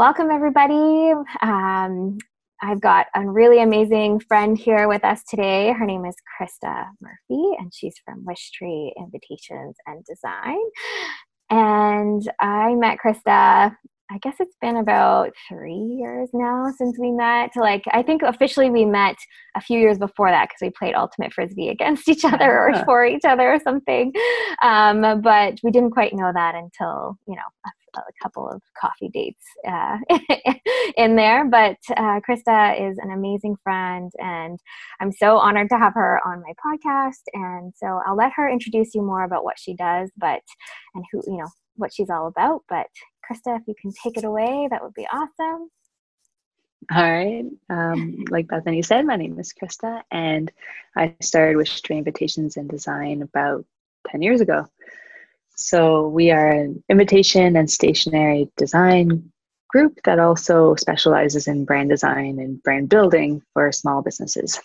Welcome, everybody. I've got a really amazing friend here with us today. Her name is Krista Murphy, and she's from Wishtree Invitations and Design. And I met Krista, I guess it's been about 3 years now since we met. Like, I think officially we met a few years before that because we played Ultimate Frisbee against each other or for each other or something. But we didn't quite know that until, you know, a couple of coffee dates in there. But Krista is an amazing friend, and I'm so honored to have her on my podcast. And so I'll let her introduce you more about what she does, but, and who, you know, what she's all about. But Krista, if you can take it away, that would be awesome. All right. Like Bethany said, my name is Krista, and I started with Wishtree Invitations and Design about 10 years ago. So we are an invitation and stationery design group that also specializes in brand design and brand building for small businesses.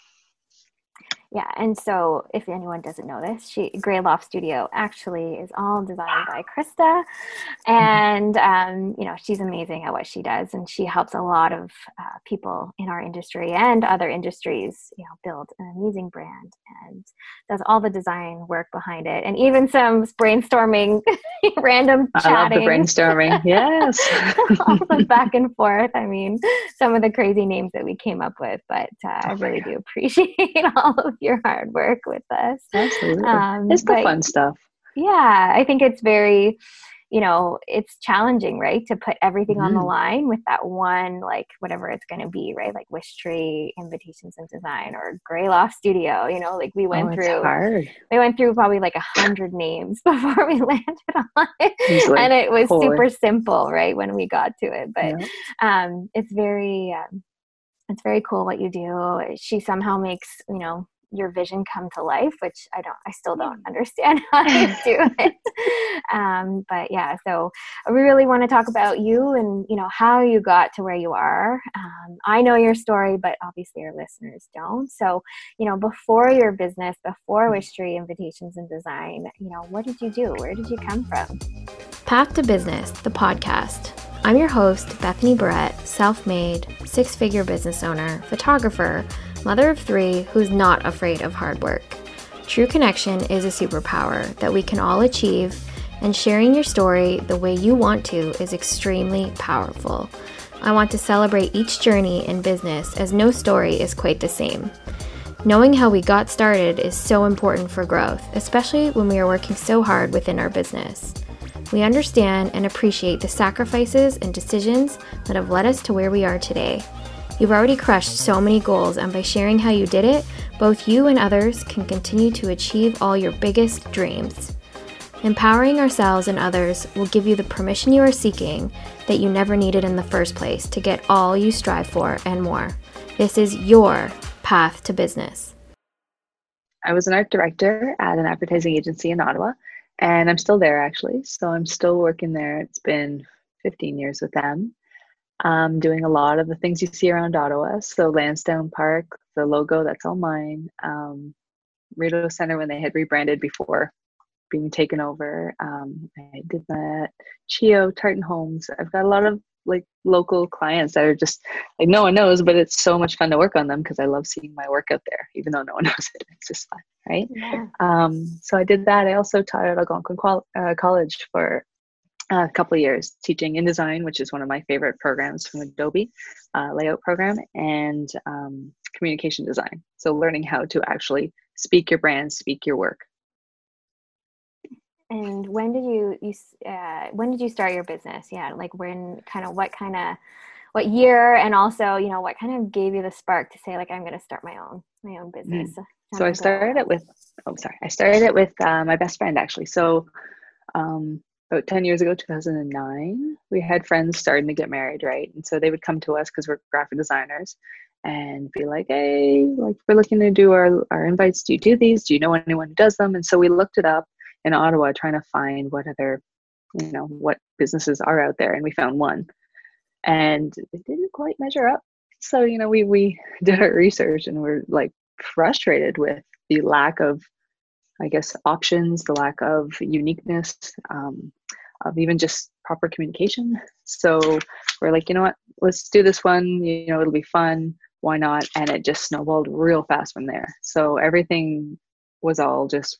Yeah, and so if anyone doesn't know this, Grey Loft Studio actually is all designed by Krista, and you know, she's amazing at what she does, and she helps a lot of people in our industry and other industries, you know, build an amazing brand, and does all the design work behind it, and even some brainstorming, random chatting. I love the brainstorming. Yes, all the back and forth. I mean, some of the crazy names that we came up with, but I really do appreciate all of your hard work with us. Absolutely. It's the fun stuff. Yeah, I think it's very, you know, it's challenging, right, to put everything on the line with that one, like, whatever it's going to be, right? Like Wishtree Invitations and Design or Grey Loft Studio, you know, like we went through probably like 100 names before we landed on it. Like, and it was super simple, right, when we got to it. But it's very cool what you do. She somehow makes, you know, your vision come to life, which I still don't understand how you do it. But yeah, so we really want to talk about you and, you know, how you got to where you are. I know your story, but obviously our listeners don't. So, you know, before your business, before Wishtree Invitations and Design, you know, what did you do? Where did you come from? Path to Business, the podcast. I'm your host, Bethany Barrett, self-made, six-figure business owner, photographer, mother of three who's not afraid of hard work. True connection is a superpower that we can all achieve, and sharing your story the way you want to is extremely powerful. I want to celebrate each journey in business, as no story is quite the same. Knowing how we got started is so important for growth, especially when we are working so hard within our business. We understand and appreciate the sacrifices and decisions that have led us to where we are today. You've already crushed so many goals, and by sharing how you did it, both you and others can continue to achieve all your biggest dreams. Empowering ourselves and others will give you the permission you are seeking that you never needed in the first place to get all you strive for and more. This is your path to business. I was an art director at an advertising agency in Ottawa. And I'm still there, actually. So I'm still working there. It's been 15 years with them, doing a lot of the things you see around Ottawa. So Lansdowne Park, the logo, that's all mine. Rideau Centre, when they had rebranded before being taken over. I did that. CHIO Tartan Homes. I've got a lot of like local clients that are just like no one knows, but it's so much fun to work on them because I love seeing my work out there, even though no one knows it. It's just fun, right? Yeah. So I did that. I also taught at Algonquin College for a couple of years, teaching InDesign, which is one of my favorite programs from Adobe, layout program, and communication design. So learning how to actually speak your brand, speak your work. And when did you start your business? Yeah, like what year, and also, you know, what kind of gave you the spark to say, like, I'm going to start my own business? So I started it with my best friend, actually. So about 10 years ago, 2009, we had friends starting to get married, right? And so they would come to us because we're graphic designers and be like, hey, like, we're looking to do our invites. Do you do these? Do you know anyone who does them? And so we looked it up in Ottawa, trying to find what businesses are out there, and we found one, and it didn't quite measure up. So, you know, we did our research, and we're like frustrated with the lack of, I guess, options, the lack of uniqueness, of even just proper communication. So we're like, you know what, let's do this one, you know, it'll be fun. Why not? And it just snowballed real fast from there. So everything was all just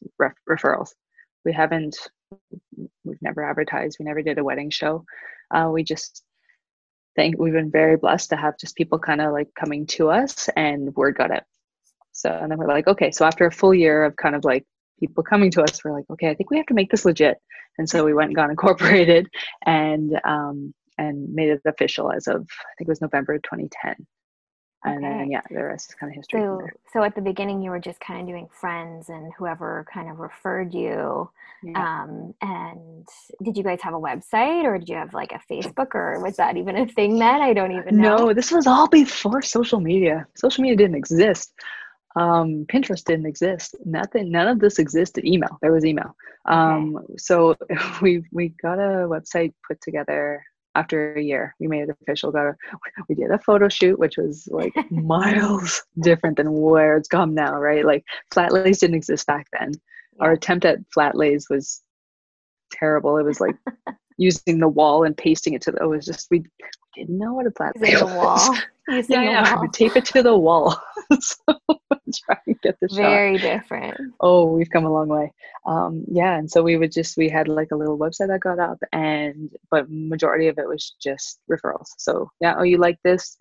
referrals. We've never advertised. We never did a wedding show. We've been very blessed to have just people kind of like coming to us, and word got out. So, and then we're like, okay, so after a full year of kind of like people coming to us, we're like, okay, I think we have to make this legit. And so we went and got incorporated and made it official as of, I think it was November, 2010. And okay. Then, yeah, the rest is kind of history. So at the beginning, you were just kind of doing friends and whoever kind of referred you. Yeah. And did you guys have a website, or did you have like a Facebook, or was that even a thing then? I don't even know. No, this was all before social media. Social media didn't exist. Pinterest didn't exist. Nothing. None of this existed. Email. There was email. Okay. So we got a website put together. After a year, we made it official. We did a photo shoot, which was like miles different than where it's gone now, right? Like flat lays didn't exist back then. Our attempt at flat lays was terrible. It was like using the wall and pasting it to the. It was just we didn't know what a flat lay was. Yeah, wall. Tape it to the wall. So try and get the shot. Very different. Oh, we've come a long way. Yeah, and so we had like a little website that got up, but majority of it was just referrals. So yeah, oh, you like this?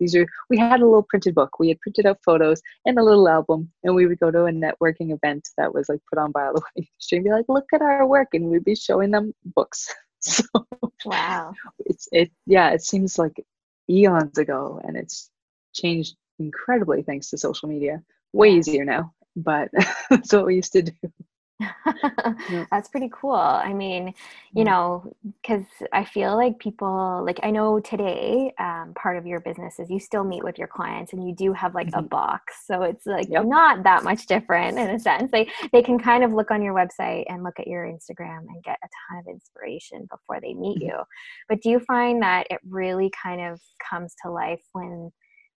We had a little printed book. We had printed out photos and a little album, and we would go to a networking event that was like put on by the way, and be like, look at our work, and we'd be showing them books. So wow, it seems like eons ago, and it's changed incredibly thanks to social media. Way easier now, but that's what we used to do. Yeah. That's pretty cool. I mean, you know, because I feel like people, like I know today, part of your business is you still meet with your clients, and you do have like a box, so it's like not that much different in a sense. They can kind of look on your website and look at your Instagram and get a ton of inspiration before they meet you. But do you find that it really kind of comes to life when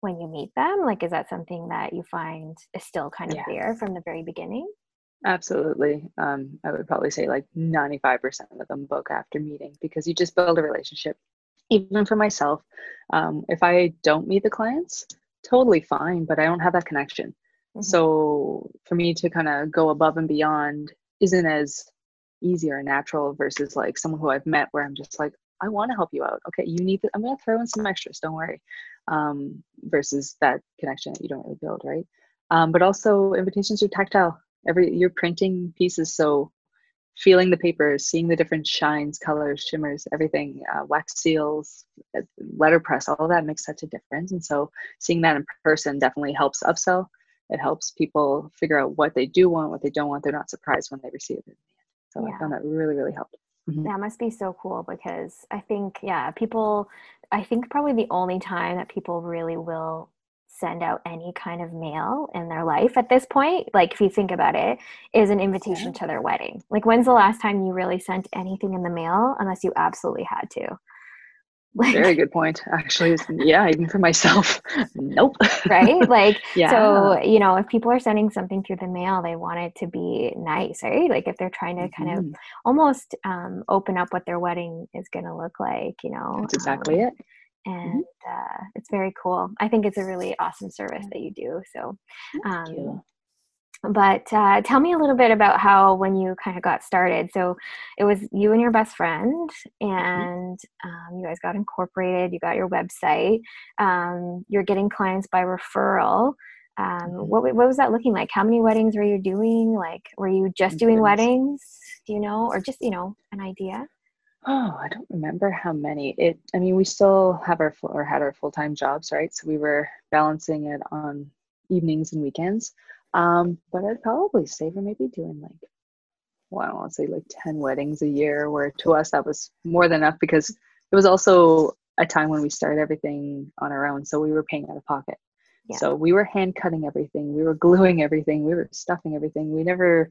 you meet them? Like, is that something that you find is still kind of there from the very beginning? Absolutely. I would probably say like 95% of them book after meeting, because you just build a relationship. Even for myself, if I don't meet the clients, totally fine, but I don't have that connection. So for me to kind of go above and beyond isn't as easy or natural versus like someone who I've met where I'm just like, I want to help you out. Okay, you need to, I'm going to throw in some extras, don't worry. Versus that connection that you don't really build, right? But also invitations are tactile. You're printing pieces, so feeling the paper, seeing the different shines, colors, shimmers, everything, wax seals, letterpress, all of that makes such a difference. And so seeing that in person definitely helps upsell. It helps people figure out what they do want, what they don't want. They're not surprised when they receive it. So I found that really, really helped. That must be so cool, because I think, I think probably the only time that people really will send out any kind of mail in their life at this point, like if you think about it, is an invitation to their wedding. Like, when's the last time you really sent anything in the mail unless you absolutely had to? Like, very good point, actually. Yeah, even for myself. Nope. Right? Like, so, you know, if people are sending something through the mail, they want it to be nice, right? Like, if they're trying to kind of almost open up what their wedding is going to look like, you know. That's exactly it. And it's very cool. I think it's a really awesome service that you do. So, but tell me a little bit about how, when you kind of got started. So it was you and your best friend, and you guys got incorporated, you got your website, you're getting clients by referral. What was that looking like? How many weddings were you doing? Like, were you just doing weddings? Do you know, or just, you know, an idea? Oh, I don't remember how many. I mean, we still have had our full-time jobs, right? So we were balancing it on evenings and weekends. But I'd probably say we're maybe doing like, well, I want to say like 10 weddings a year, where to us that was more than enough, because it was also a time when we started everything on our own. So we were paying out of pocket. Yeah. So we were hand cutting everything. We were gluing everything. We were stuffing everything. We never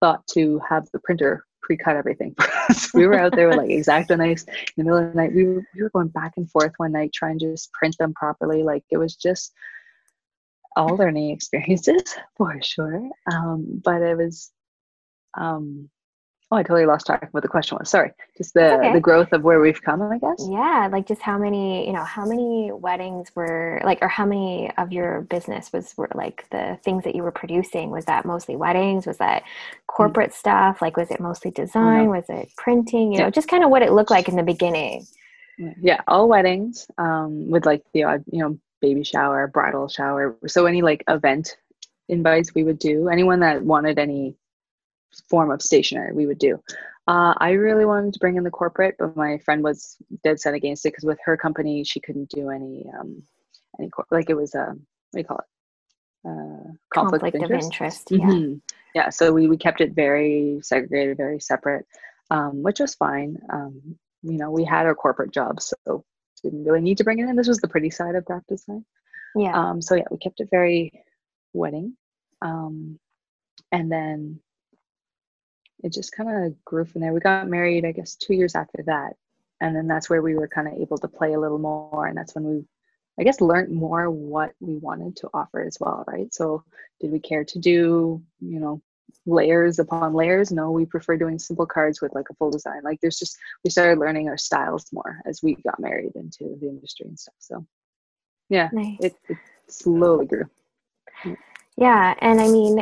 thought to have the printer pre-cut everything for us. We were out there with like X-Acto knives in the middle of the night. We were going back and forth one night trying to just print them properly. Like, it was just all learning experiences for sure. But it was Oh, I totally lost track of what the question was. Sorry. Just the growth of where we've come, I guess. Yeah. Like just how many, you know, how many weddings were like, or how many of your business were like the things that you were producing? Was that mostly weddings? Was that corporate stuff? Like, was it mostly design? Was it printing? You know, just kind of what it looked like in the beginning. Yeah. All weddings, with like the odd, you know, baby shower, bridal shower. So any like event invites we would do, anyone that wanted any form of stationery we would do. I really wanted to bring in the corporate, but my friend was dead set against it because with her company she couldn't do any like it was what do you call it, conflict of interest. Yeah, so we kept it very segregated, very separate, which was fine. You know, we had our corporate jobs, so didn't really need to bring it in. This was the pretty side of graphic design. So yeah, we kept it very wedding, and then it just kind of grew from there. We got married, I guess, 2 years after that. And then that's where we were kind of able to play a little more. And that's when we, I guess, learned more what we wanted to offer as well, right? So did we care to do, you know, layers upon layers? No, we prefer doing simple cards with like a full design. Like there's just, we started learning our styles more as we got married into the industry and stuff. So yeah, nice. It slowly grew. Yeah. Yeah. And I mean,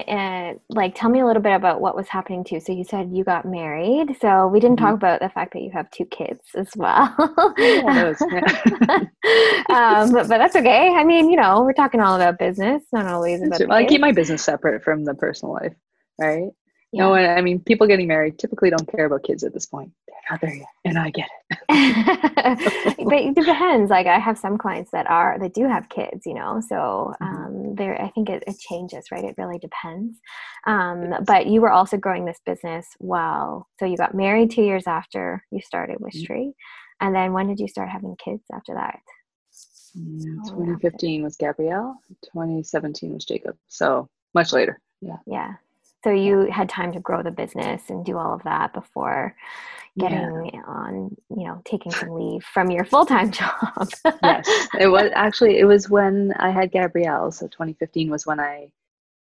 like, tell me a little bit about what was happening too. So you said you got married. So we didn't talk about the fact that you have two kids as well. But that's okay. I mean, you know, we're talking all about business, not always about the kids. I keep my business separate from the personal life, right? Yeah. No, I mean, people getting married typically don't care about kids at this point. They're not there yet, and I get it. But it depends. Like, I have some clients that do have kids, you know. So I think it changes, right? It really depends. But you were also growing this business while. So you got married 2 years after you started Wishtree, and then when did you start having kids after that? 2015 was Gabrielle. 2017 was Jacob. So much later. Yeah. Yeah. So you had time to grow the business and do all of that before getting on, you know, taking some leave from your full-time job. Yes, it was when I had Gabrielle. So 2015 was when I,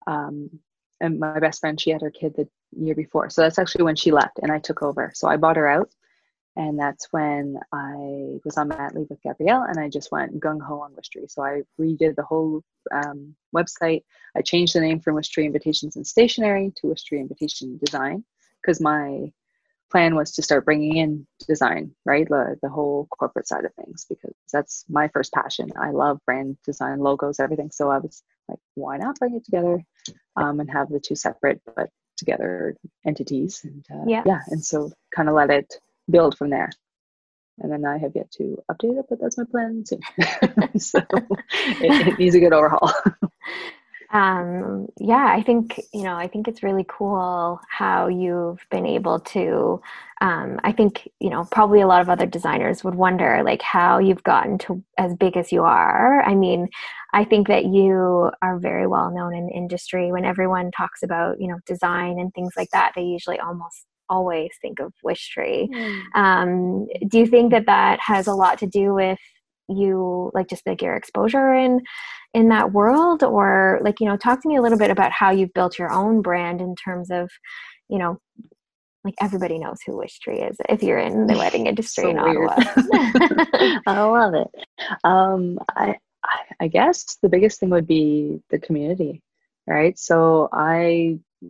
and my best friend, she had her kid the year before. So that's actually when she left and I took over. So I bought her out, and that's when I was on mat leave with Gabrielle, and I just went gung-ho on Wishtree. So I redid the whole website. I changed the name from Wishtree Invitations and Stationery to Wishtree Invitation Design, because my plan was to start bringing in design, right? The whole corporate side of things, because that's my first passion. I love brand design, logos, everything. So I was like, why not bring it together and have the two separate but together entities? And and so kind of let it build from there, and then I have yet to update it, but that's my plan soon. So it needs a good overhaul. I think, you know, I think it's really cool how you've been able to, I think, you know, probably a lot of other designers would wonder like how you've gotten to as big as you are. I mean, I think that you are very well known in the industry. When everyone talks about, you know, design and things like that, they usually always think of Wishtree. Do you think that has a lot to do with you, like just like your exposure in that world, or like, you know, talk to me a little bit about how you've built your own brand in terms of, you know, like everybody knows who Wishtree is if you're in the wedding industry. So in Ottawa. I love it. I guess the biggest thing would be the community, right? So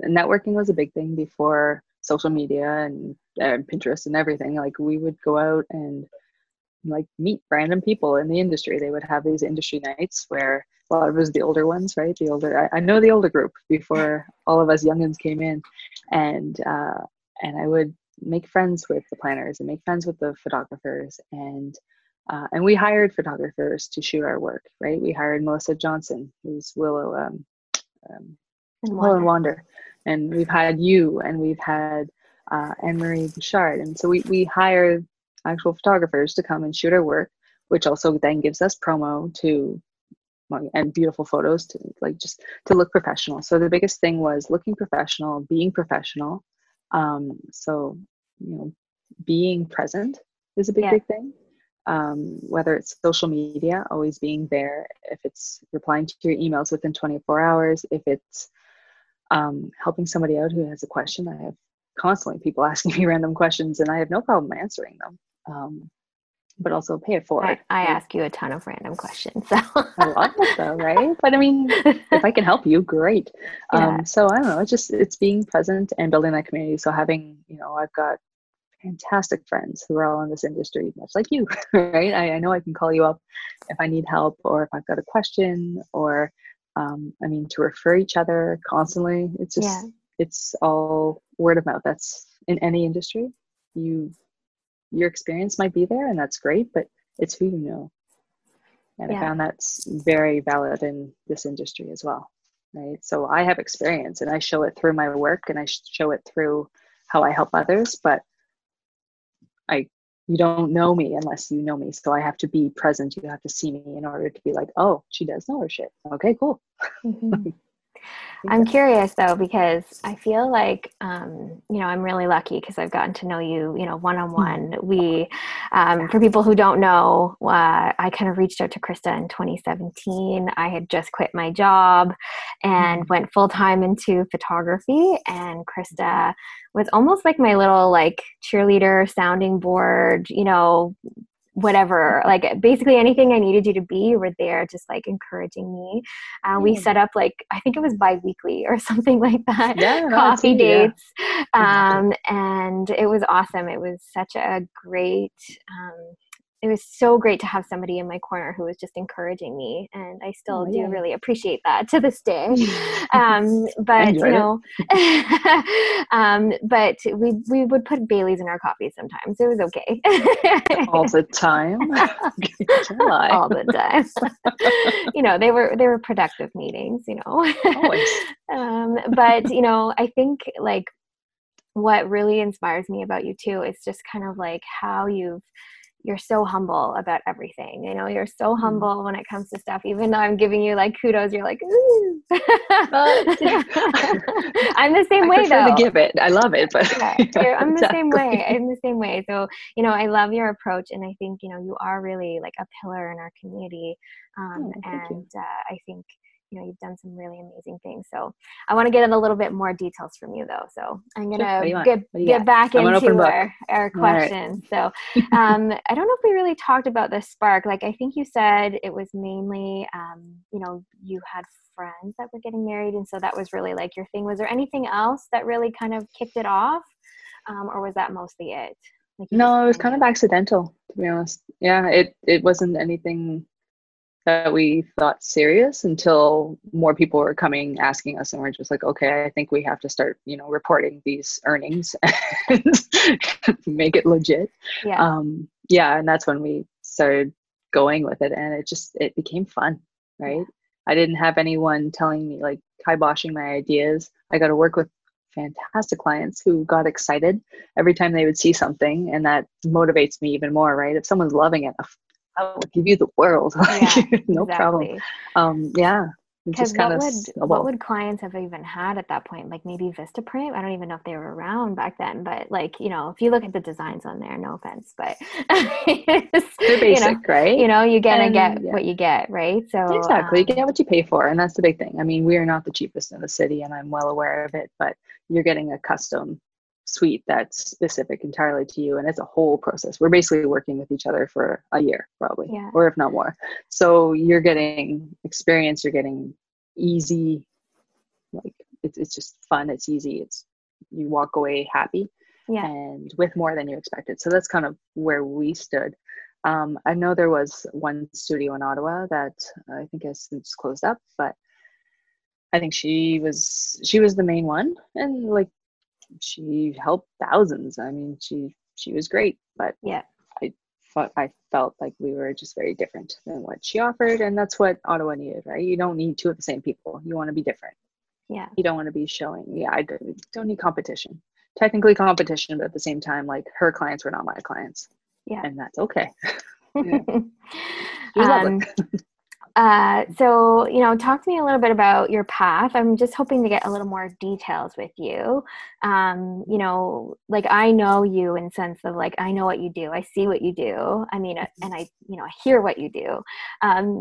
networking was a big thing before social media and Pinterest and everything. Like we would go out and like meet random people in the industry. They would have these industry nights where a lot of it was the older ones, right? I know the older group before all of us youngins came in, and I would make friends with the planners and make friends with the photographers, and we hired photographers to shoot our work, right? We hired Melissa Johnson, who's Willow and Wander. And we've had you, and we've had Anne-Marie Bouchard. And so we hire actual photographers to come and shoot our work, which also then gives us promo and beautiful photos to like just to look professional. So the biggest thing was looking professional, being professional. So, you know, being present is a big thing. Whether it's social media, always being there. If it's replying to your emails within 24 hours, if it's helping somebody out who has a question. I have constantly people asking me random questions, and I have no problem answering them. But also pay it forward. I ask you a ton of random questions. So. I love it though, right? But I mean, if I can help you, great. Yeah. So I don't know, it's just, it's being present and building that community. So having, you know, I've got fantastic friends who are all in this industry, much like you, right? I know I can call you up if I need help or if I've got a question or, I mean, to refer each other constantly. It's just, it's all word of mouth. That's in any industry. Your experience might be there and that's great, but it's who you know. And I found that's very valid in this industry as well, right? So I have experience and I show it through my work and I show it through how I help others, but you don't know me unless you know me. So I have to be present. You have to see me in order to be like, oh, she does know her shit. Okay, cool. Mm-hmm. I'm curious though, because I feel like, you know, I'm really lucky because I've gotten to know you, you know, one-on-one. We, for people who don't know, I kind of reached out to Krista in 2017. I had just quit my job and went full-time into photography, and Krista was almost like my little like cheerleader, sounding board, you know, whatever, like basically anything I needed you to be, you were there just like encouraging me. We set up like, I think it was bi-weekly or something like that, coffee dates. And it was awesome. It was such a great, it was so great to have somebody in my corner who was just encouraging me. And I still do really appreciate that to this day. But, you know, but we would put Baileys in our coffee sometimes. It was okay. All the time. All the time. You know, they were productive meetings, you know. Always. But, you know, I think like what really inspires me about you too is just kind of like how you're so humble about everything. You know, you're so humble when it comes to stuff. Even though I'm giving you like kudos, you're like, ooh. I'm the same way though. I prefer to give it. I love it. But I'm the same way. I'm the same way. So, you know, I love your approach. And I think, you know, you are really like a pillar in our community. I think, you know, you've done some really amazing things. So I want to get in a little bit more details from you though. So I'm going to get back into our questions. Right. So I don't know if we really talked about the spark. Like I think you said it was mainly, you know, you had friends that were getting married. And so that was really like your thing. Was there anything else that really kind of kicked it off? Or was that mostly it? Like no, it was kind of accidental, to be honest. Yeah, it wasn't anything that we thought serious until more people were coming asking us, and we're just like, okay, I think we have to start, you know, reporting these earnings and make it legit. And that's when we started going with it, and it became fun, right? I didn't have anyone telling me, like, kiboshing my ideas. I got to work with fantastic clients who got excited every time they would see something, and that motivates me even more, right? If someone's loving it, I will give you the world. Problem. Because what would clients have even had at that point? Like maybe VistaPrint? I don't even know if they were around back then, but like, you know, if you look at the designs on there, no offense, but they're basic, you know, right? You know, you're going to get what you get, right? So exactly. You get what you pay for. And that's the big thing. I mean, we are not the cheapest in the city, and I'm well aware of it, but you're getting a custom suite that's specific entirely to you, and it's a whole process. We're basically working with each other for a year probably, or if not more. So you're getting experience, you're getting easy, like it's just fun, it's easy, it's, you walk away happy and with more than you expected. So that's kind of where we stood. I know there was one studio in Ottawa that I think has since closed up, but I think she was the main one, and like she helped thousands. I mean, she was great, but I felt like we were just very different than what she offered, and that's what Ottawa needed, right? You don't need two of the same people. You want to be different. You don't want to be showing. I don't need competition. Technically competition, but at the same time, like her clients were not my clients. And that's okay. So, you know, talk to me a little bit about your path. I'm just hoping to get a little more details with you. You know, like, I know you in sense of like, I know what you do. I see what you do. I mean, and I, you know, I hear what you do.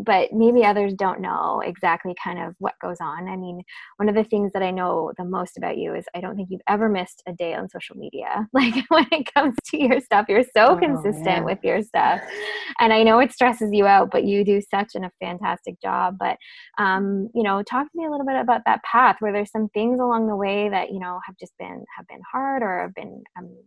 But maybe others don't know exactly kind of what goes on. I mean, one of the things that I know the most about you is I don't think you've ever missed a day on social media. Like, when it comes to your stuff, you're so consistent with your stuff. And I know it stresses you out, but you do such a fantastic job. But, you know, talk to me a little bit about that path. Were there some things along the way that, you know, have just been, have been hard, or have been,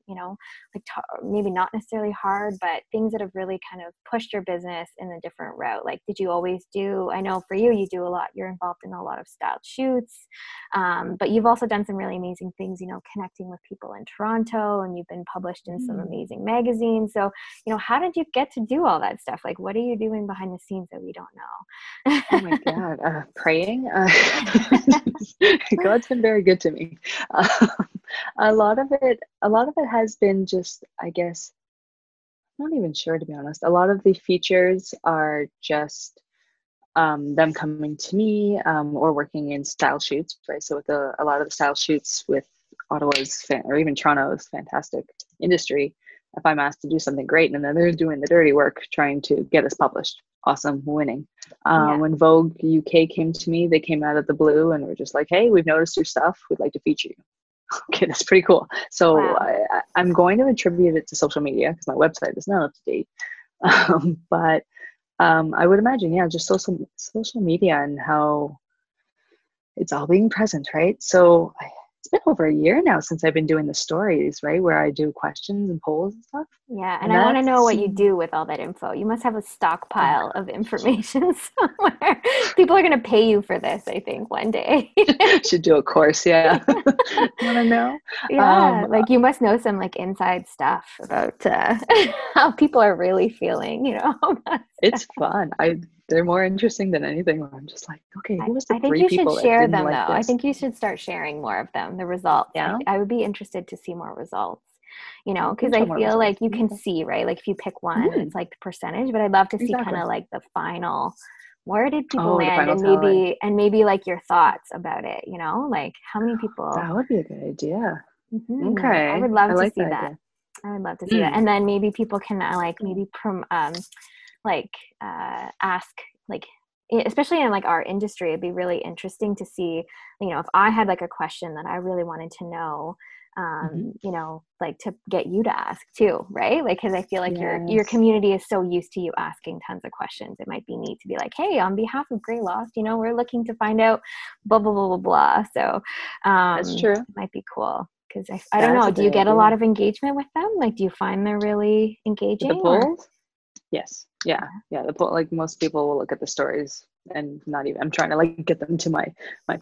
you know, like maybe not necessarily hard, but things that have really kind of pushed your business in a different route? Like, did you always do, I know for you, you do a lot, you're involved in a lot of styled shoots, but you've also done some really amazing things, you know, connecting with people in Toronto, and you've been published in some amazing magazines. So, you know, how did you get to do all that stuff? Like, what are you doing behind the scenes that we don't know? Oh my God, praying. God's been very good to me. A lot of it has been just, I guess, I'm not even sure, to be honest. A lot of the features are just them coming to me, or working in style shoots, right? So with a lot of the style shoots with Ottawa's or even Toronto's fantastic industry, if I'm asked to do something great and then they're doing the dirty work trying to get us published, awesome, winning. When Vogue UK came to me, they came out of the blue and were just like, hey, we've noticed your stuff, we'd like to feature you. Okay, that's pretty cool. So I'm going to attribute it to social media because my website is not up to date. But I would imagine, just social media and how it's all being present, right? So it's been over a year now since I've been doing the stories, right, where I do questions and polls and stuff. Yeah, and I want to know what you do with all that info. You must have a stockpile of information somewhere. People are going to pay you for this, I think, one day. Should do a course, Want to know? Yeah, like, you must know some, like, inside stuff about how people are really feeling, you know? It's fun. They're more interesting than anything. I'm just like, okay, who was the three people that didn't like this? I think you should share them, though. I think you should start sharing more of them, the results. Yeah? I would be interested to see more results, you know, because I feel like you can see, right? Like, if you pick one, it's like the percentage, but I'd love to see kind of like the final, where did people land, and maybe like your thoughts about it, you know, like how many people. That would be a good idea. Okay. I would love to see that. I would love to see that. And then maybe people can ask, like, especially in like our industry, it'd be really interesting to see, you know, if I had like a question that I really wanted to know, you know, like, to get you to ask too, right? Like, cause I feel like your community is so used to you asking tons of questions. It might be neat to be like, hey, on behalf of Grey Loft, you know, we're looking to find out blah, blah, blah, blah, blah. So, that's true. It might be cool. Cause I don't know. Do you get a lot of engagement with them? Like, do you find they're really engaging? The polls? Yes. Yeah. The poll, like, most people will look at the stories and not even, I'm trying to like get them to my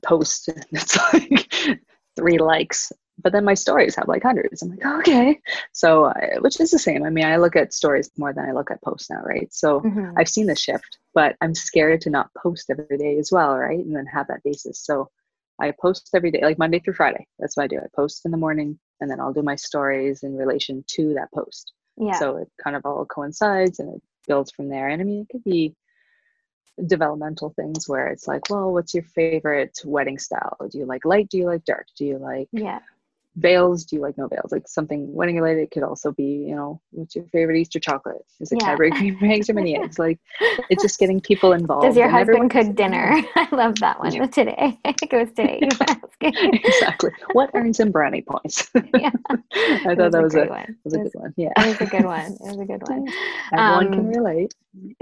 post, and it's like 3 likes, but then my stories have like hundreds. I'm like, okay. So which is the same. I mean, I look at stories more than I look at posts now. Right. So I've seen the shift, but I'm scared to not post every day as well. Right. And then have that basis. So I post every day, like Monday through Friday. That's what I do. I post in the morning and then I'll do my stories in relation to that post. Yeah. So it kind of all coincides and it builds from there. And I mean, it could be developmental things where it's like, well, what's your favorite wedding style? Do you like light? Do you like dark? Do you like veils? Do you like no veils? Like something wedding related. It could also be, you know, what's your favorite Easter chocolate? Is it Cadbury cream eggs or mini eggs? Like, it's just getting people involved. Does your husband cook dinner? I love that one. Yeah. Today. I think it was today you were asking. Exactly. What earns him brownie points? I thought that was a good one. Yeah. It was a good one. Everyone can relate.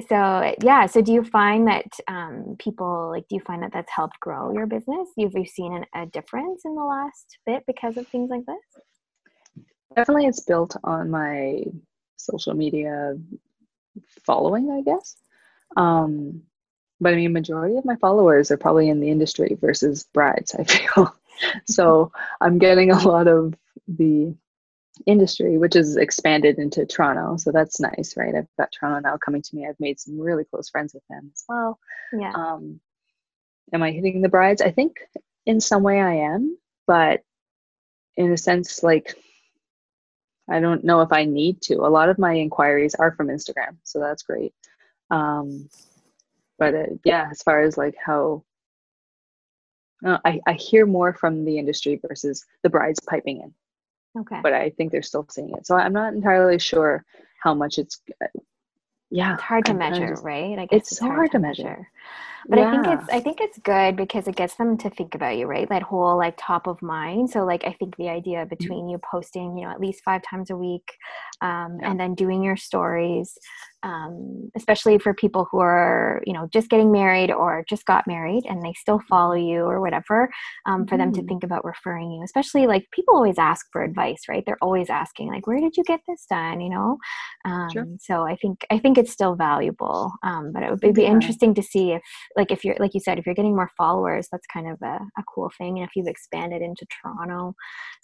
So so do you find that people, like, do you find that that's helped grow your business? You've seen a difference in the last bit because of things like this? Definitely, it's built on my social media following, I guess. But I mean, majority of my followers are probably in the industry versus brides, I feel. So I'm getting a lot of the industry, which is expanded into Toronto, so that's nice, right? I've got Toronto now coming to me. I've made some really close friends with them as well. Am I hitting the brides? I think in some way I am, but in a sense, like, I don't know if I need to. A lot of my inquiries are from Instagram, so that's great. But yeah, as far as like how I hear more from the industry versus the brides piping in. Okay. But I think they're still seeing it. So I'm not entirely sure how much it's, yeah. It's hard to measure, just, right? I guess it's so hard to measure. But yeah. I think it's good because it gets them to think about you, right? That whole like top of mind. So like, I think the idea between you posting, you know, at least 5 times a week, yeah. and then doing your stories, especially for people who are, you know, just getting married or just got married and they still follow you or whatever, for them to think about referring you, especially like people always ask for advice, right? They're always asking like, where did you get this done? You know? Sure. So I think it's still valuable. But it would be interesting to see if, like if you're, like you said, if you're getting more followers, that's kind of a cool thing. And if you've expanded into Toronto,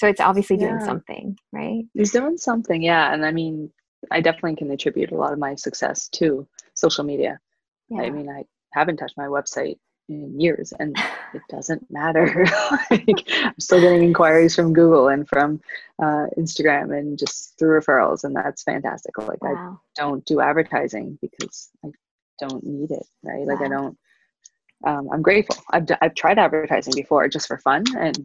so it's obviously doing something, right? It's doing something. Yeah. And I mean, I definitely can attribute a lot of my success to social media. Yeah. I mean, I haven't touched my website in years and it doesn't matter. Like, I'm still getting inquiries from Google and from Instagram and just through referrals. And that's fantastic. Like wow. I don't do advertising because I don't need it. Right. Like wow. I don't, I'm grateful. I've tried advertising before just for fun and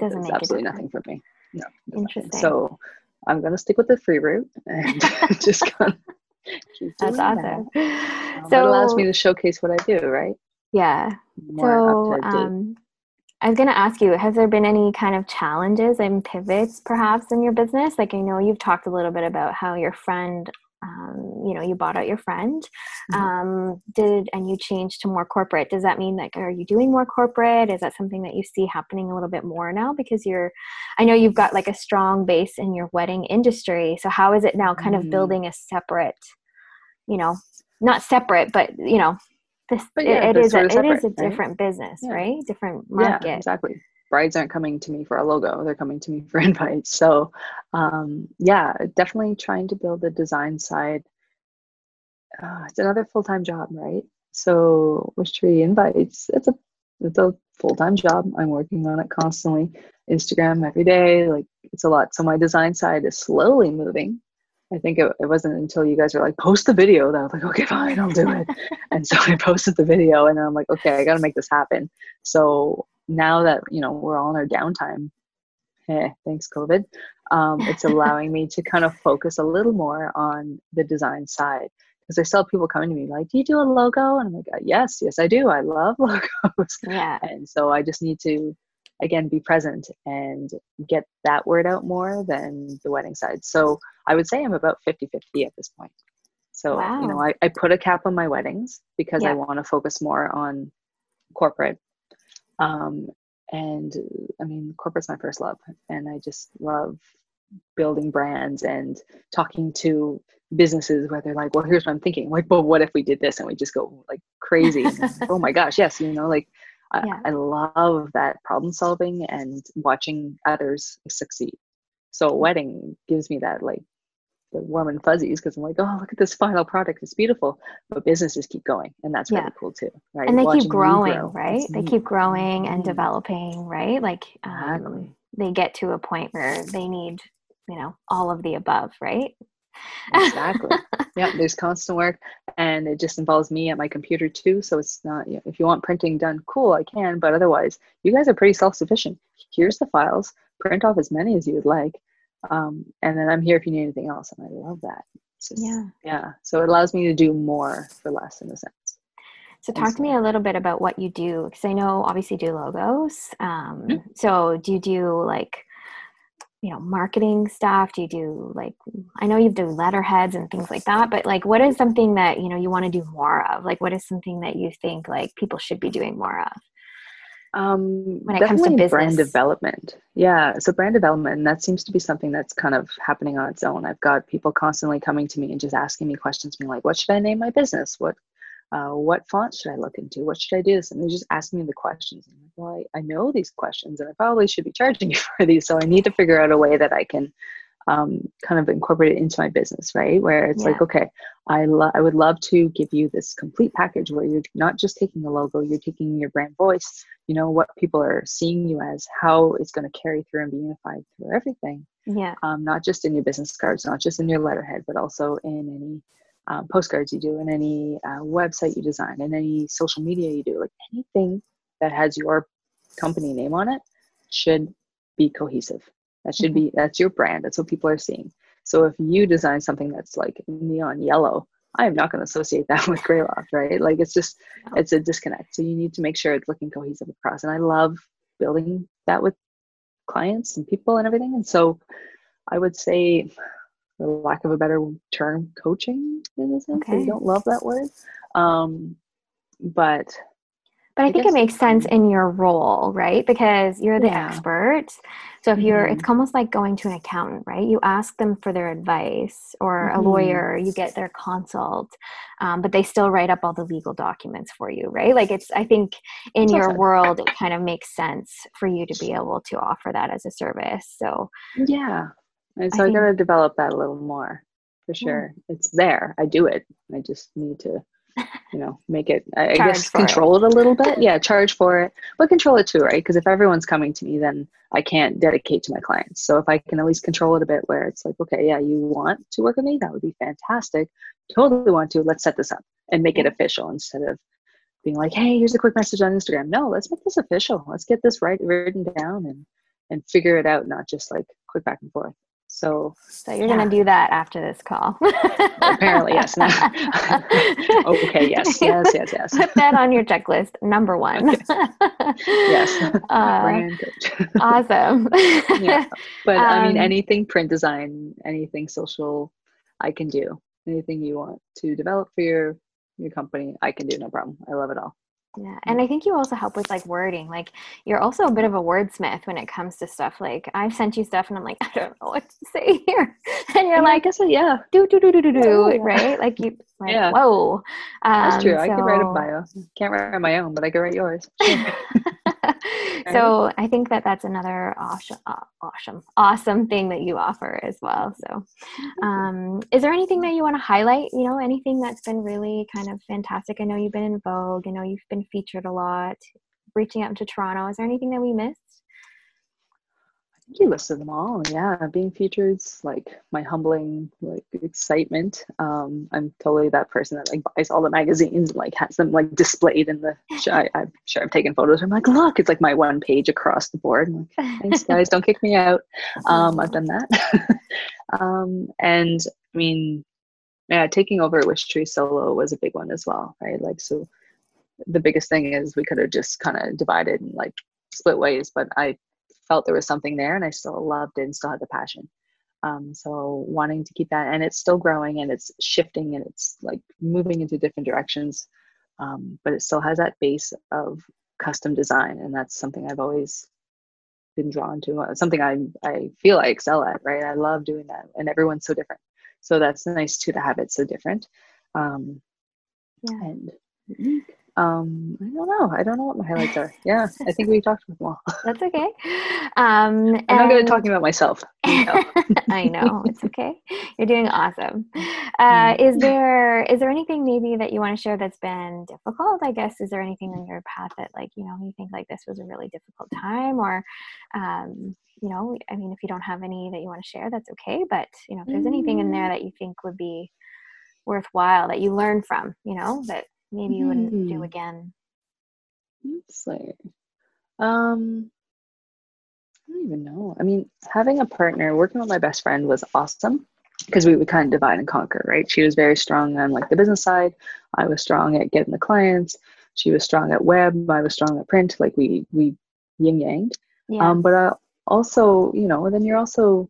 it's absolutely nothing for me. No. Interesting. Nothing. So I'm going to stick with the free route and just kind of keep doing That's awesome. That. So it allows me to showcase what I do, right? Yeah. More so, I was going to ask you, has there been any kind of challenges and pivots perhaps in your business? Like, I know you've talked a little bit about how your friend, you know, you bought out your friend, and you changed to more corporate. Does that mean like, are you doing more corporate? Is that something that you see happening a little bit more now? Because I know you've got like a strong base in your wedding industry. So how is it now kind of building a separate, you know, not separate, but you know, it is a different business, right? Different market. Yeah, exactly. Brides aren't coming to me for a logo. They're coming to me for invites. So yeah, definitely trying to build the design side. It's another full-time job, right? So Wishtree Invites, it's a full-time job. I'm working on it constantly. Instagram every day, like it's a lot. So my design side is slowly moving. I think it wasn't until you guys were like, post the video, that I was like, okay, fine, I'll do it. And so I posted the video and then I'm like, okay, I got to make this happen. So now that, you know, we're all in our downtime, thanks COVID, it's allowing me to kind of focus a little more on the design side. Because I still have people coming to me like, do you do a logo? And I'm like, yes, I do. I love logos. Yeah. And so I just need to, again, be present and get that word out more than the wedding side. So I would say I'm about 50-50 at this point. So, wow. You know, I put a cap on my weddings because I want to focus more on corporate. And I mean, corporate's my first love and I just love building brands and talking to businesses where they're like, well, here's what I'm thinking. Like, well, what if we did this? And we just go like crazy. Oh my gosh. Yes. You know, like I love that problem solving and watching others succeed. So a wedding gives me that, like the warm and fuzzies, because I'm like, oh, look at this final product, it's beautiful, but businesses keep going and that's really cool too, right? And they keep growing, right? They keep growing and developing, right? Like exactly. They get to a point where they need, you know, all of the above, right? Exactly. Yeah, there's constant work and it just involves me at my computer too, so it's not, you know, if you want printing done, cool, I can, but otherwise you guys are pretty self-sufficient. Here's the files, print off as many as you would like, and then I'm here if you need anything else. And I love that. Just, yeah. So it allows me to do more for less in a sense. So talk to me a little bit about what you do, because I know obviously you do logos. So do you do like, you know, marketing stuff? Do you do like, I know you've done letterheads and things like that, but like, what is something that, you know, you want to do more of? Like, what is something that you think like people should be doing more of? When it comes to business, brand development. Yeah. So brand development, and that seems to be something that's kind of happening on its own. I've got people constantly coming to me and just asking me questions, being like, what should I name my business? What font should I look into? What should I do this? And they're just asking me the questions. And I'm like, well, I know these questions and I probably should be charging you for these. So I need to figure out a way that I can, kind of incorporate it into my business, right? Where it's like, okay, I would love to give you this complete package where you're not just taking the logo, you're taking your brand voice, you know, what people are seeing you as, how it's going to carry through and be unified through everything. Not just in your business cards, not just in your letterhead, but also in any postcards you do, and any website you design, and any social media you do, like anything that has your company name on it should be cohesive. That should be, that's your brand. That's what people are seeing. So if you design something that's like neon yellow, I am not going to associate that with Grey Loft, right? Like it's just, it's a disconnect. So you need to make sure it's looking cohesive across. And I love building that with clients and people and everything. And so I would say, for lack of a better term, coaching in a sense. Okay. I don't love that word. But I think it makes sense in your role, right? Because you're the expert. So if you're, it's almost like going to an accountant, right? You ask them for their advice, or a lawyer, you get their consult, but they still write up all the legal documents for you, right? Like it's, I think in that's your world, it kind of makes sense for you to be able to offer that as a service. So yeah. And so I got to develop that a little more for sure. It's there. I do it. I just need to, you know, make it, I guess, control it a little bit. Yeah. Charge for it, but control it too. Right. Cause if everyone's coming to me, then I can't dedicate to my clients. So if I can at least control it a bit where it's like, okay, yeah, you want to work with me? That would be fantastic. Totally want to. Let's set this up and make it official instead of being like, hey, here's a quick message on Instagram. No, let's make this official. Let's get this right written down and figure it out. Not just like quick back and forth. So you're going to do that after this call. Apparently, yes. No. Okay, yes. Put that on your checklist, number one. Okay. Yes. Brand coach. Awesome. Yeah. But I mean, anything print design, anything social, I can do. Anything you want to develop for your company, I can do, no problem. I love it all. Yeah. And I think you also help with like wording. Like you're also a bit of a wordsmith when it comes to stuff. Like I've sent you stuff and I'm like, I don't know what to say here. And you're like, do, right? Like you, like, whoa. That's true. So, I can write a bio. Can't write my own, but I can write yours. So I think that that's another awesome thing that you offer as well. So is there anything that you want to highlight, you know, anything that's been really kind of fantastic? I know you've been in Vogue, I know you've been featured a lot, reaching out to Toronto. Is there anything that we missed? I think you listed them all. Yeah. Being featured is like my humbling, like, excitement. I'm totally that person that like buys all the magazines, like has them like displayed in the, I'm sure I've taken photos. I'm like, look, it's like my one page across the board. I'm like, thanks guys. Don't kick me out. I've done that. And I mean, yeah, taking over Wishtree solo was a big one as well. Right. Like, so the biggest thing is we could have just kind of divided and like split ways, but I felt there was something there and I still loved it and still had the passion. So wanting to keep that, and it's still growing and it's shifting and it's like moving into different directions. But it still has that base of custom design. And that's something I've always been drawn to, something I feel I excel at, right? I love doing that, and everyone's so different. So that's nice too, to have it so different. And I don't know what my highlights are. Yeah, I think we talked about them all. That's okay. I'm not good at talking about myself. No. I know, it's okay. You're doing awesome. Is there anything maybe that you want to share that's been difficult? I guess, is there anything on your path that, like, you know, you think like this was a really difficult time, or you know, I mean, if you don't have any that you want to share, that's okay. But you know, if there's anything in there that you think would be worthwhile that you learn from, you know, that maybe you wouldn't do again. Let's see. I don't even know. I mean, having a partner, working with my best friend was awesome because we would kind of divide and conquer, right? She was very strong on like the business side. I was strong at getting the clients. She was strong at web. I was strong at print. Like we yin-yanged. Yeah. But also, you know, then you're also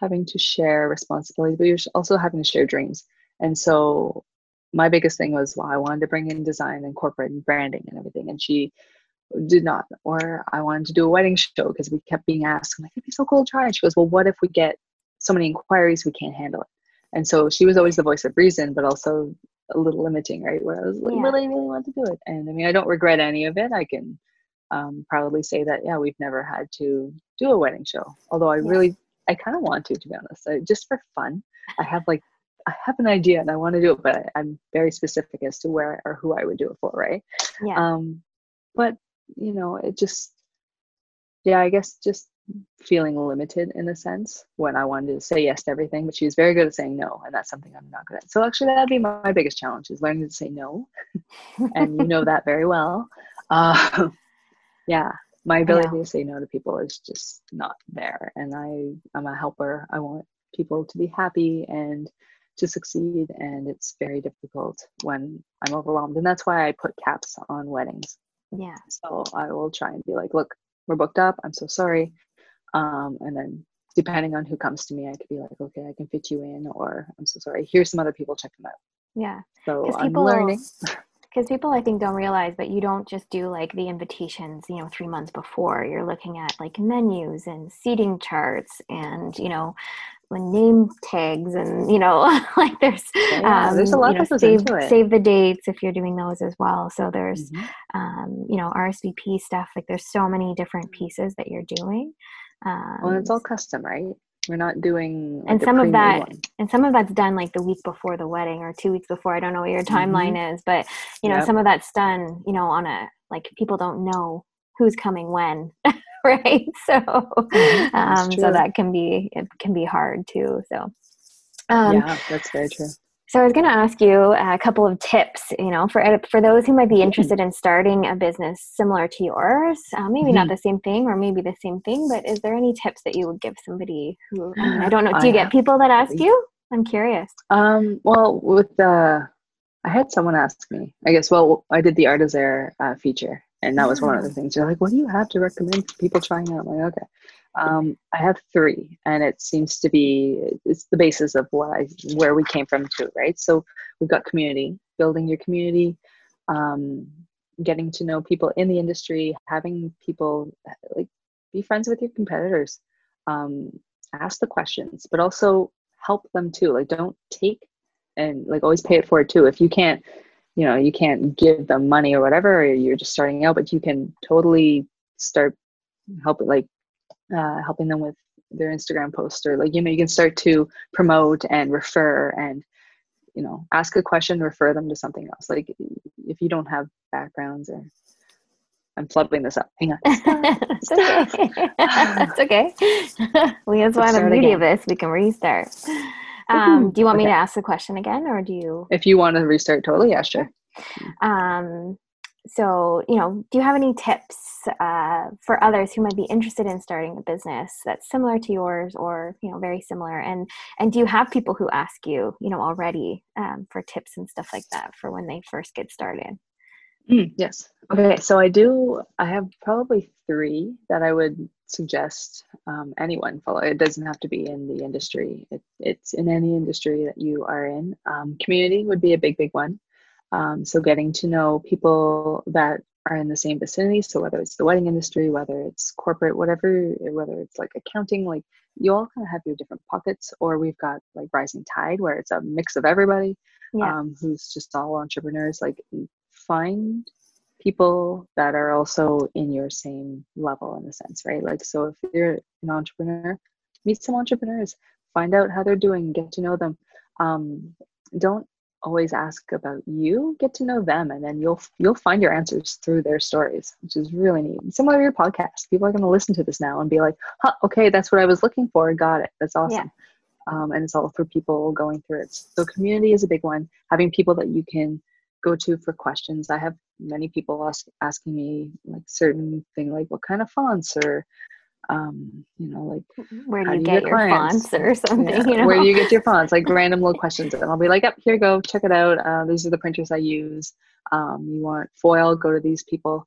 having to share responsibilities, but you're also having to share dreams. And so my biggest thing was, well, I wanted to bring in design and corporate and branding and everything, and she did not. Or I wanted to do a wedding show because we kept being asked. I'm like, it'd be so cool to try. And she goes, well, what if we get so many inquiries we can't handle it? And so she was always the voice of reason, but also a little limiting, right? Where I was like, really, really want to do it. And I mean, I don't regret any of it. I can proudly say that, yeah, we've never had to do a wedding show. Although I kind of want to be honest. Just for fun. I have an idea and I want to do it, but I'm very specific as to where or who I would do it for. Right. Yeah. But you know, I guess just feeling limited in a sense when I wanted to say yes to everything, but she was very good at saying no, and that's something I'm not good at. So actually that'd be my biggest challenge, is learning to say no. And you know that very well. Yeah, my ability to say no to people is just not there. And I'm a helper. I want people to be happy and to succeed, and it's very difficult when I'm overwhelmed. And that's why I put caps on weddings. Yeah. So I will try and be like, look, we're booked up. I'm so sorry. And then depending on who comes to me, I could be like, okay, I can fit you in, or I'm so sorry, here's some other people, check them out. Yeah. So I'm learning. Because people, I think, don't realize, but you don't just do like the invitations, you know, 3 months before. You're looking at like menus and seating charts and, you know, name tags and, you know, like there's a lot of things into it. Save the dates if you're doing those as well. So there's, you know, RSVP stuff. Like there's so many different pieces that you're doing. Well, it's all custom, right? We're not doing like and some of that's done like the week before the wedding or 2 weeks before. I don't know what your timeline is, but you know, some of that's done, you know, on a, like, people don't know who's coming when, right? So so that can be, it can be hard too. So yeah, that's very true. So I was going to ask you a couple of tips, you know, for those who might be interested in starting a business similar to yours, maybe not the same thing, or maybe the same thing, but is there any tips that you would give somebody who, I mean, I don't know, do you get people that ask you? I'm curious. Well, with the, I had someone ask me, I guess, well, I did the Artisair feature, and that was one of the things. You're like, what do you have to recommend for people trying out? I'm like, okay. I have three, and it seems to be, it's the basis of what where we came from too, right? So we've got community, building your community, getting to know people in the industry, having people, like, be friends with your competitors, ask the questions, but also help them too. Like, don't take, and like, always pay it forward too. If you can't, you know, you can't give them money or whatever, or you're just starting out, but you can totally start helping, like, helping them with their Instagram posts, or like, you know, you can start to promote and refer, and, you know, ask a question, refer them to something else. Like, if you don't have backgrounds, or I'm flubbing this up. Hang on. It's okay. It's okay. We just want the beauty of this. We can restart. Do you want me to ask the question again, or do you? If you want to restart, totally. Yeah, sure. So, you know, do you have any tips for others who might be interested in starting a business that's similar to yours, or, you know, very similar? And do you have people who ask you, you know, already for tips and stuff like that for when they first get started? Yes. Okay. So I have probably three that I would suggest anyone follow. It doesn't have to be in the industry. It's in any industry that you are in. Community would be a big one. So getting to know people that are in the same vicinity. So whether it's the wedding industry, whether it's corporate, whether it's like accounting, like, you all kind of have your different pockets, or we've got like Rising Tide, where it's a mix of everybody who's just all entrepreneurs. Like, find people that are also in your same level in a sense, right? Like, so if you're an entrepreneur, meet some entrepreneurs, find out how they're doing, get to know them. Don't always ask about you, get to know them, and then you'll find your answers through their stories, which is really neat. Similar to your podcast, people are going to listen to this now and be like, huh, okay, that's what I was looking for, got it, that's awesome. And it's all for people going through it. So community is a big one, having people that you can go to for questions. I have many people asking me like certain thing, like what kind of fonts, or you know, like, where do you get your fonts, or something, you know? Where do you get your fonts? Like, random little questions. And I'll be like, yep, here you go, check it out. These are the printers I use. You want foil, go to these people.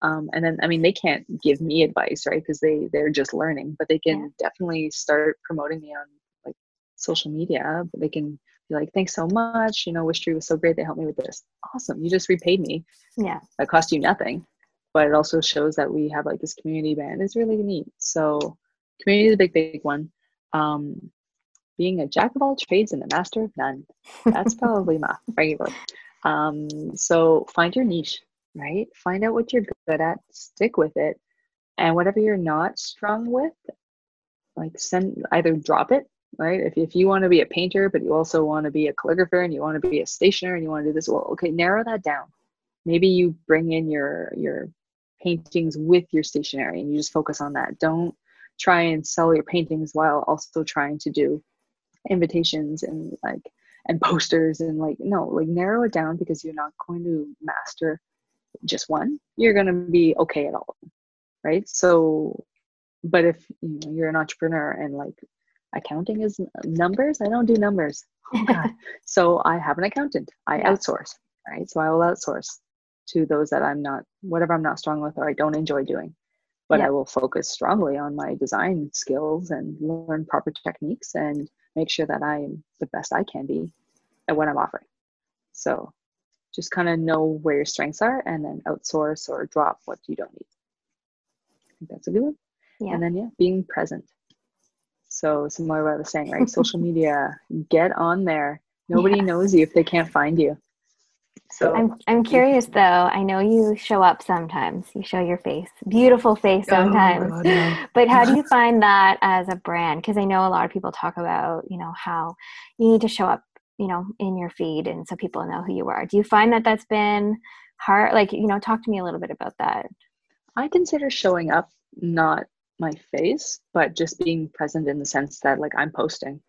And then, I mean, they can't give me advice, right? Because they're just learning, but they can definitely start promoting me on like social media. But they can be like, thanks so much. You know, Wishtree was so great. They helped me with this. Awesome. You just repaid me. Yeah. That cost you nothing. But it also shows that we have like this community band. It's really neat. So community is a big one. Being a jack of all trades and a master of none. That's probably my favorite. So find your niche, right? Find out what you're good at, stick with it. And whatever you're not strong with, like, either drop it, right? If you want to be a painter, but you also want to be a calligrapher, and you want to be a stationer, and you want to do this, well, okay, narrow that down. Maybe you bring in your paintings with your stationery, and you just focus on that. Don't try and sell your paintings while also trying to do invitations and posters and narrow it down, because you're not going to master just one. You're going to be okay at all of them, right? So, but if you're an entrepreneur and accounting is numbers, I don't do numbers. Oh God. So I have an accountant. I outsource, right? So I will outsource to those that whatever I'm not strong with or I don't enjoy doing. But I will focus strongly on my design skills and learn proper techniques and make sure that I'm the best I can be at what I'm offering. So just kind of know where your strengths are and then outsource or drop what you don't need. I think that's a good one. Yeah. And then, being present. So similar to what I was saying, right? Social media, get on there. Nobody knows you if they can't find you. So I'm curious though. I know you show up sometimes. You show your face, beautiful face sometimes. Oh, God, no. But how do you find that as a brand? Because I know a lot of people talk about, how you need to show up, in your feed, and so people know who you are. Do you find that that's been hard? Talk to me a little bit about that. I consider showing up not my face, but just being present in the sense that I'm posting. Okay.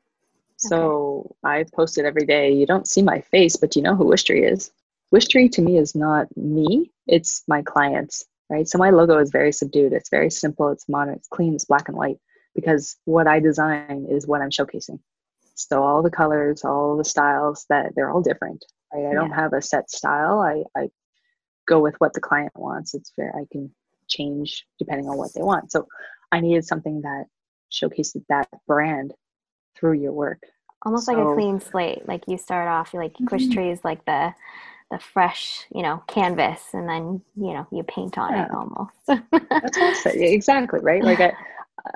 So I posted every day. You don't see my face, but you know who Wishtree is. Wishtree to me is not me, it's my clients, right? So my logo is very subdued. It's very simple. It's modern, it's clean, it's black and white, because what I design is what I'm showcasing. So all the colors, all the styles, that they're all different, right? I don't have a set style. I go with what the client wants. It's fair. I can change depending on what they want. So I needed something that showcases that brand through your work. Almost so, like a clean slate. Like you start off, Wishtree is like the fresh, canvas, and then, you paint on it almost. That's awesome. Yeah, exactly, right?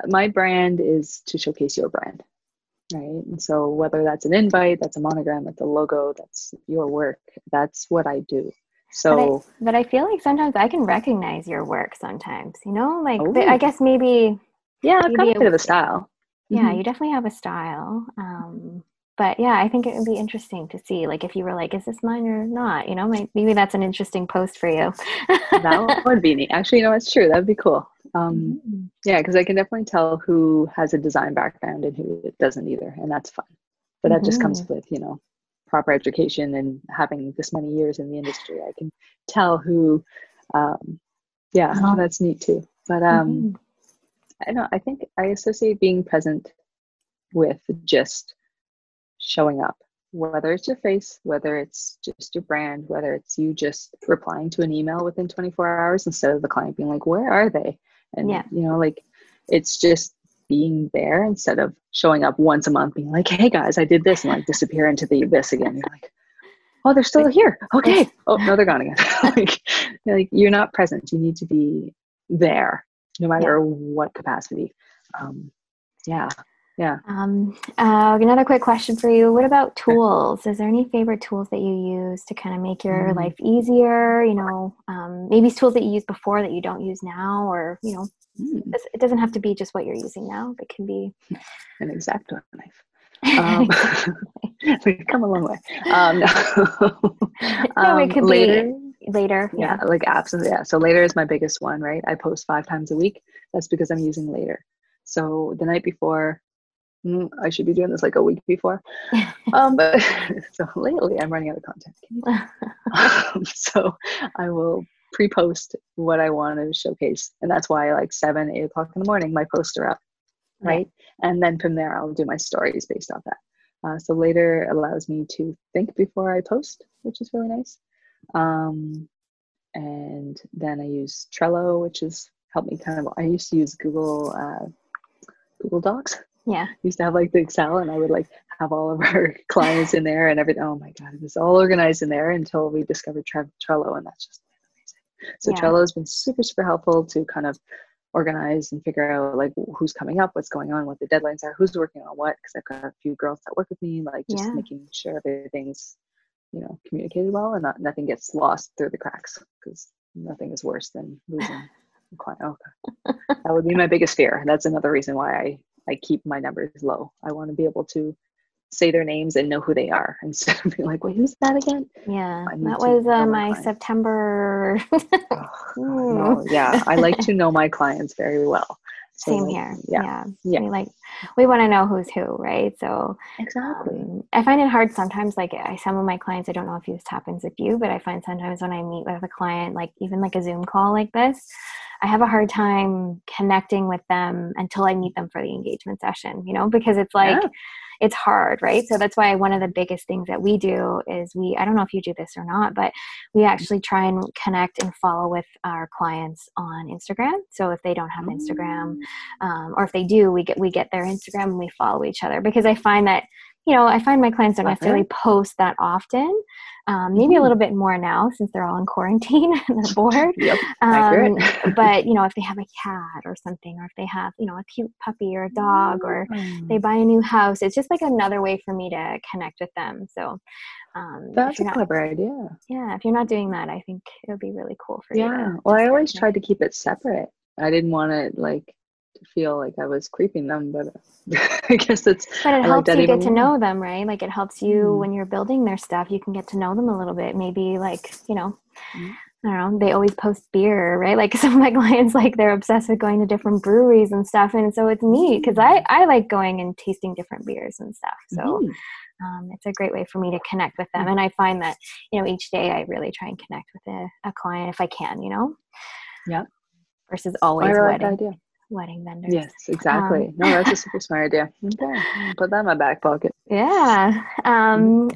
My brand is to showcase your brand, right? And so whether that's an invite, that's a monogram, that's a logo, that's your work, that's what I do. So, but I feel like sometimes I can recognize your work sometimes, I guess maybe. Yeah, I've got a bit of a style. Yeah, you definitely have a style. But yeah, I think it would be interesting to see, if you were is this mine or not? Maybe that's an interesting post for you. That would be neat. Actually, it's true. That'd be cool. Yeah, because I can definitely tell who has a design background and who doesn't either, and that's fun. But that just comes with, proper education and having this many years in the industry. I can tell who. That's neat too. But I don't know. I think I associate being present with just showing up, whether it's your face, whether it's just your brand, whether it's you just replying to an email within 24 hours instead of the client being like, where are they? And it's just being there instead of showing up once a month being like, hey guys, I did this, and disappear into the abyss again. You're like, oh, they're still here. Okay. Oh no, they're gone again. You're not present. You need to be there no matter what capacity. Another quick question for you. What about tools? Is there any favorite tools that you use to kind of make your life easier? Maybe tools that you used before that you don't use now, or, it doesn't have to be just what you're using now, but can be an X-Acto knife. We've come a long way. It could later. Later. Yeah. Absolutely. Yeah. So Later is my biggest one, right? I post 5 times a week. That's because I'm using Later. So the night before, I should be doing this a week before. But so lately I'm running out of content. So I will pre-post what I want to showcase. And that's why 7, 8 o'clock in the morning, my posts are up. Right. And then from there, I'll do my stories based off that. So Later allows me to think before I post, which is really nice. And then I use Trello, which has helped me I used to use Google Docs. Yeah. Used to have the Excel, and I would have all of our clients in there and everything. Oh my God, it was all organized in there until we discovered Trello, and that's just amazing. So Trello has been super, super helpful to kind of organize and figure out who's coming up, what's going on, what the deadlines are, who's working on what, because I've got a few girls that work with me, making sure everything's, communicated well and nothing gets lost through the cracks, because nothing is worse than losing a client. Oh, God. That would be my biggest fear. That's another reason why I keep my numbers low. I want to be able to say their names and know who they are instead of being wait, who's that again? Yeah, that was my September. I like to know my clients very well. Same here. Yeah. We want to know who's who, right? So exactly. I find it hard sometimes, like some of my clients, I don't know if this happens with you, but I find sometimes when I meet with a client, like even like a Zoom call like this, I have a hard time connecting with them until I meet them for the engagement session, you know, because it's like, it's hard, right? So that's why one of the biggest things that we do is I don't know if you do this or not, but we actually try and connect and follow with our clients on Instagram. So if they don't have Instagram, or if they do, we get their Instagram and we follow each other, because I find that, you know, my clients don't necessarily post that often. Maybe a little bit more now since they're all in quarantine and they're bored. Yep, but, you know, if they have a cat or something, or if they have, you know, a cute puppy or a dog, or they buy a new house, it's just like another way for me to connect with them. So that's a clever idea. Yeah. If you're not doing that, I think it would be really cool for you. Yeah. Well, I always tried to keep it separate. I didn't want to feel like I was creeping them, but I guess but it helps you get to know them, right? Like it helps you when you're building their stuff, you can get to know them a little bit. Maybe like, you know, I don't know, they always post beer, right? Like some of my clients, like they're obsessed with going to different breweries and stuff. And so it's neat because I like going and tasting different beers and stuff. So it's a great way for me to connect with them. And I find that, you know, each day I really try and connect with a client if I can, you know? Yeah. Versus always wedding vendors. Yes, exactly. No, that's a super smart idea. Okay. Put that in my back pocket. Yeah. And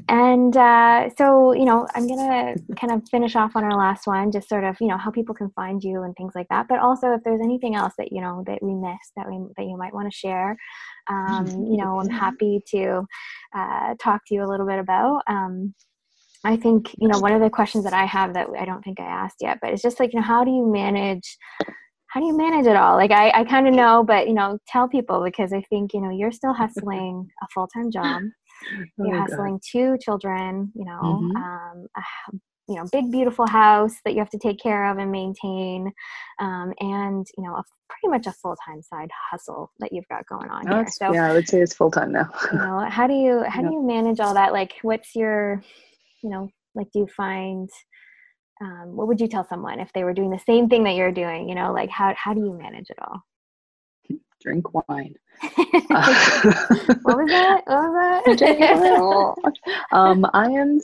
so, you know, I'm going to kind of finish off on our last one, just sort of, you know, how people can find you and things like that. But also if there's anything else that, you know, that we missed that you might want to share, you know, I'm happy to talk to you a little bit about. I think, you know, one of the questions that I have that I don't think I asked yet, but it's just like, you know, how do you manage it all? Like I kind of know, but you know, tell people, because I think, you know, you're still hustling a full-time job. You're hustling 2 children, you know, you know, big, beautiful house that you have to take care of and maintain. And, you know, pretty much a full-time side hustle that you've got going on here. So yeah, I would say it's full-time now. You know, how do you manage all that? Like what's your, you know, like do you find, what would you tell someone if they were doing the same thing that you're doing? You know, like how do you manage it all? Drink wine. What was that? Drink wine.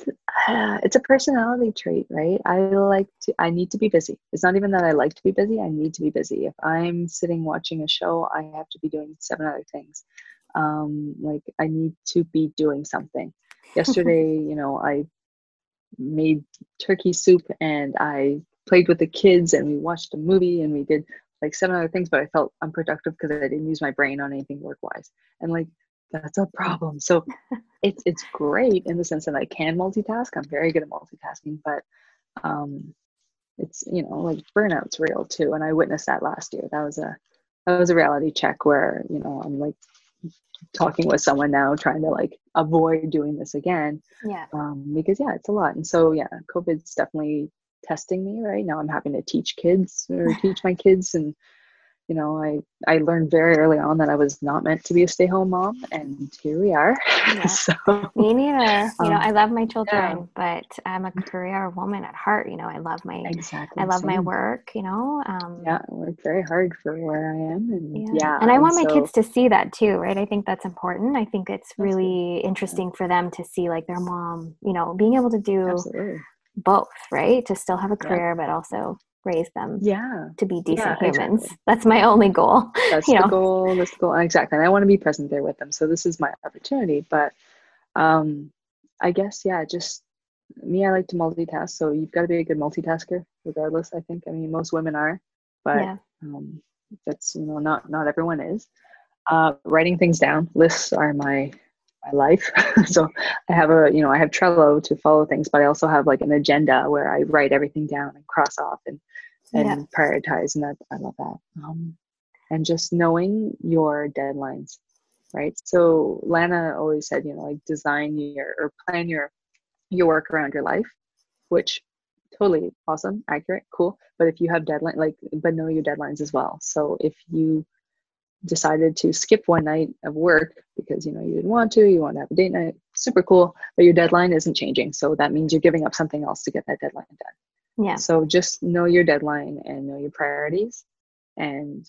It's a personality trait, right? I need to be busy. It's not even that I like to be busy. I need to be busy. If I'm sitting watching a show, I have to be doing 7 other things. Like I need to be doing something. Yesterday, you know, I made turkey soup and I played with the kids and we watched a movie and we did like 7 other things, but I felt unproductive because I didn't use my brain on anything work-wise. And like, that's a problem. So it's great in the sense that I can multitask. I'm very good at multitasking, but it's, you know, like burnout's real too. And I witnessed that last year. That was a reality check where, you know, I'm like talking with someone now, trying to like avoid doing this again. Yeah. Because yeah, it's a lot. And so yeah, COVID's definitely testing me right now. I'm having to teach my kids. And, you know, I learned very early on that I was not meant to be a stay-home mom, and here we are. Yeah. So, me neither. You know, I love my children, but I'm a career woman at heart. You know, I love my work, you know. I work very hard for where I am. And I want my kids to see that too, right? I think that's important. I think it's really interesting for them to see like their mom, you know, being able to do both, right? To still have a career, but also raise them to be decent humans. Exactly. That's my only goal. That's the goal. Exactly. And I want to be present there with them. So this is my opportunity. But I guess, just me, I like to multitask. So you've got to be a good multitasker regardless, I think. I mean, most women are, but that's, you know, not everyone is. Writing things down. Lists are my life. So I have Trello to follow things, but I also have like an agenda where I write everything down and cross off and prioritize. And that, I love that. And just knowing your deadlines, right? So Lana always said, you know, like plan your work around your life, which totally awesome, accurate, cool. But if you have deadline, but know your deadlines as well. So if you decided to skip one night of work because, you know, you didn't want to, you want to have a date night, super cool, but your deadline isn't changing. So that means you're giving up something else to get that deadline done. Yeah. So just know your deadline and know your priorities and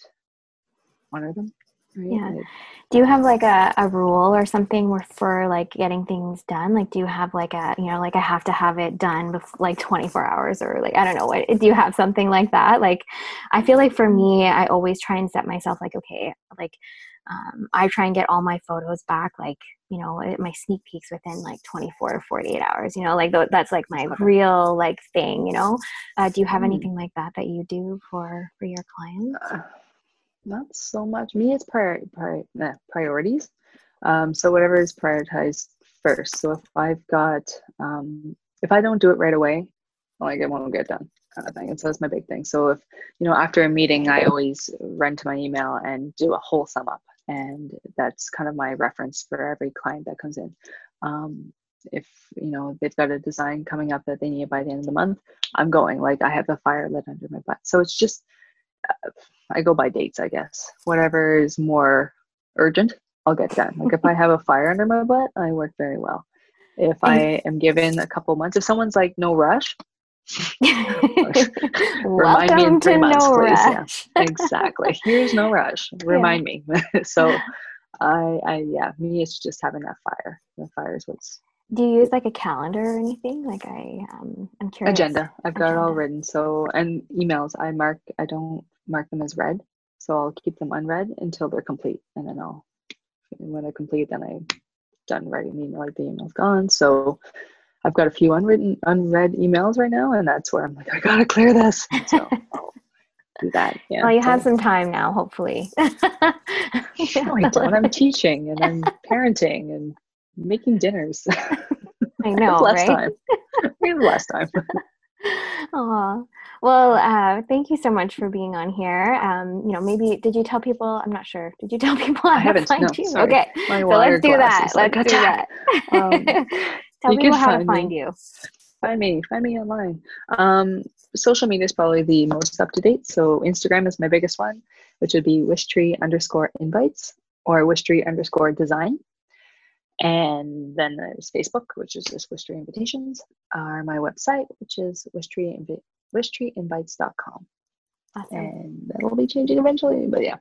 honor them. Right? Yeah. Like, do you have like a rule or something for like getting things done? Like, do you have like a, you know, like I have to have it done before, like 24 hours or like, I don't know, what, do you have something like that? Like, I feel like for me, I always try and set myself like, okay, like, I try and get all my photos back, like, you know, my sneak peeks within like 24 to 48 hours, you know, like that's like my real like thing, you know. Do you have anything like that you do for your clients? Not so much. Me, it's priorities. So whatever is prioritized first. So if I've got, if I don't do it right away, like it won't get done, kind of thing. And so that's my big thing. So if, you know, after a meeting, I always run to my email and do a whole sum up. And that's kind of my reference for every client that comes in. If, you know, they've got a design coming up that they need by the end of the month, I'm going, like, I have the fire lit under my butt. So it's just, I go by dates, I guess. Whatever is more urgent, I'll get done. Like if I have a fire under my butt, I work very well. If I am given a couple months, if someone's like, no rush, remind me in 3 months, no please. Rush. Yeah, exactly. Here's no rush. Remind me. So I me, it's just having that fire. The fire is what's. Do you use like a calendar or anything? Like I'm curious. Agenda. I've got it all written. So, and emails, I don't mark them as read. So I'll keep them unread until they're complete. And then when they're complete, then I'm done writing the email, like the email's gone. So I've got a few unread emails right now. And that's where I'm like, I got to clear this. So I'll do that. Yeah. Well, you have some time now, hopefully. No, I don't. I'm teaching and I'm parenting and making dinners. I know, right? Last time. Aw. Well, thank you so much for being on here. You know, maybe did you tell people? I'm not sure. Did you tell people? I haven't. No, sorry. Okay, so let's do that. Tell people how to find you. Find me online. Social media is probably the most up to date. So Instagram is my biggest one, which would be Wishtree_invites or Wishtree_design. And then there's Facebook, which is just Wishtree Invitations, or my website, which is wishtreeinvites.com. Awesome. And that'll be changing eventually, but yeah.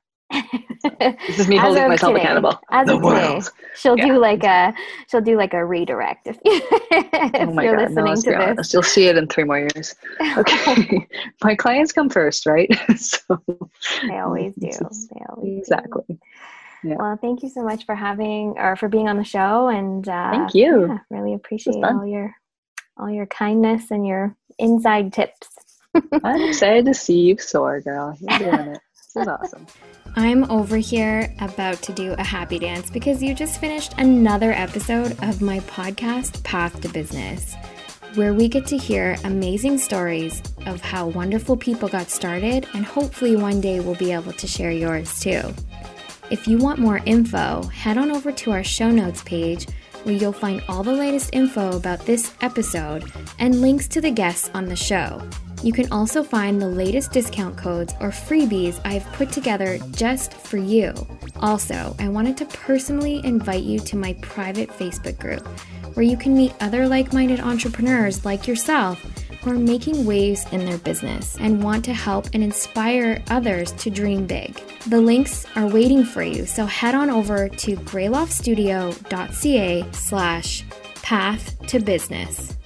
So, this is me holding myself accountable. As of today, she'll do like a redirect if you're listening to this. You'll see it in 3 more years. Okay, my clients come first, right? So they always do. Exactly. Yeah. Well, thank you so much for being on the show, and thank you. Yeah, really appreciate all your kindness and your inside tips. I'm excited to see you soar, girl. You're doing it. This is awesome. I'm over here about to do a happy dance because you just finished another episode of my podcast, Path to Business, where we get to hear amazing stories of how wonderful people got started, and hopefully one day we'll be able to share yours too. If you want more info, head on over to our show notes page where you'll find all the latest info about this episode and links to the guests on the show. You can also find the latest discount codes or freebies I've put together just for you. Also, I wanted to personally invite you to my private Facebook group where you can meet other like-minded entrepreneurs like yourself who are making waves in their business and want to help and inspire others to dream big. The links are waiting for you, so head on over to greyloftstudio.ca/path-to-business.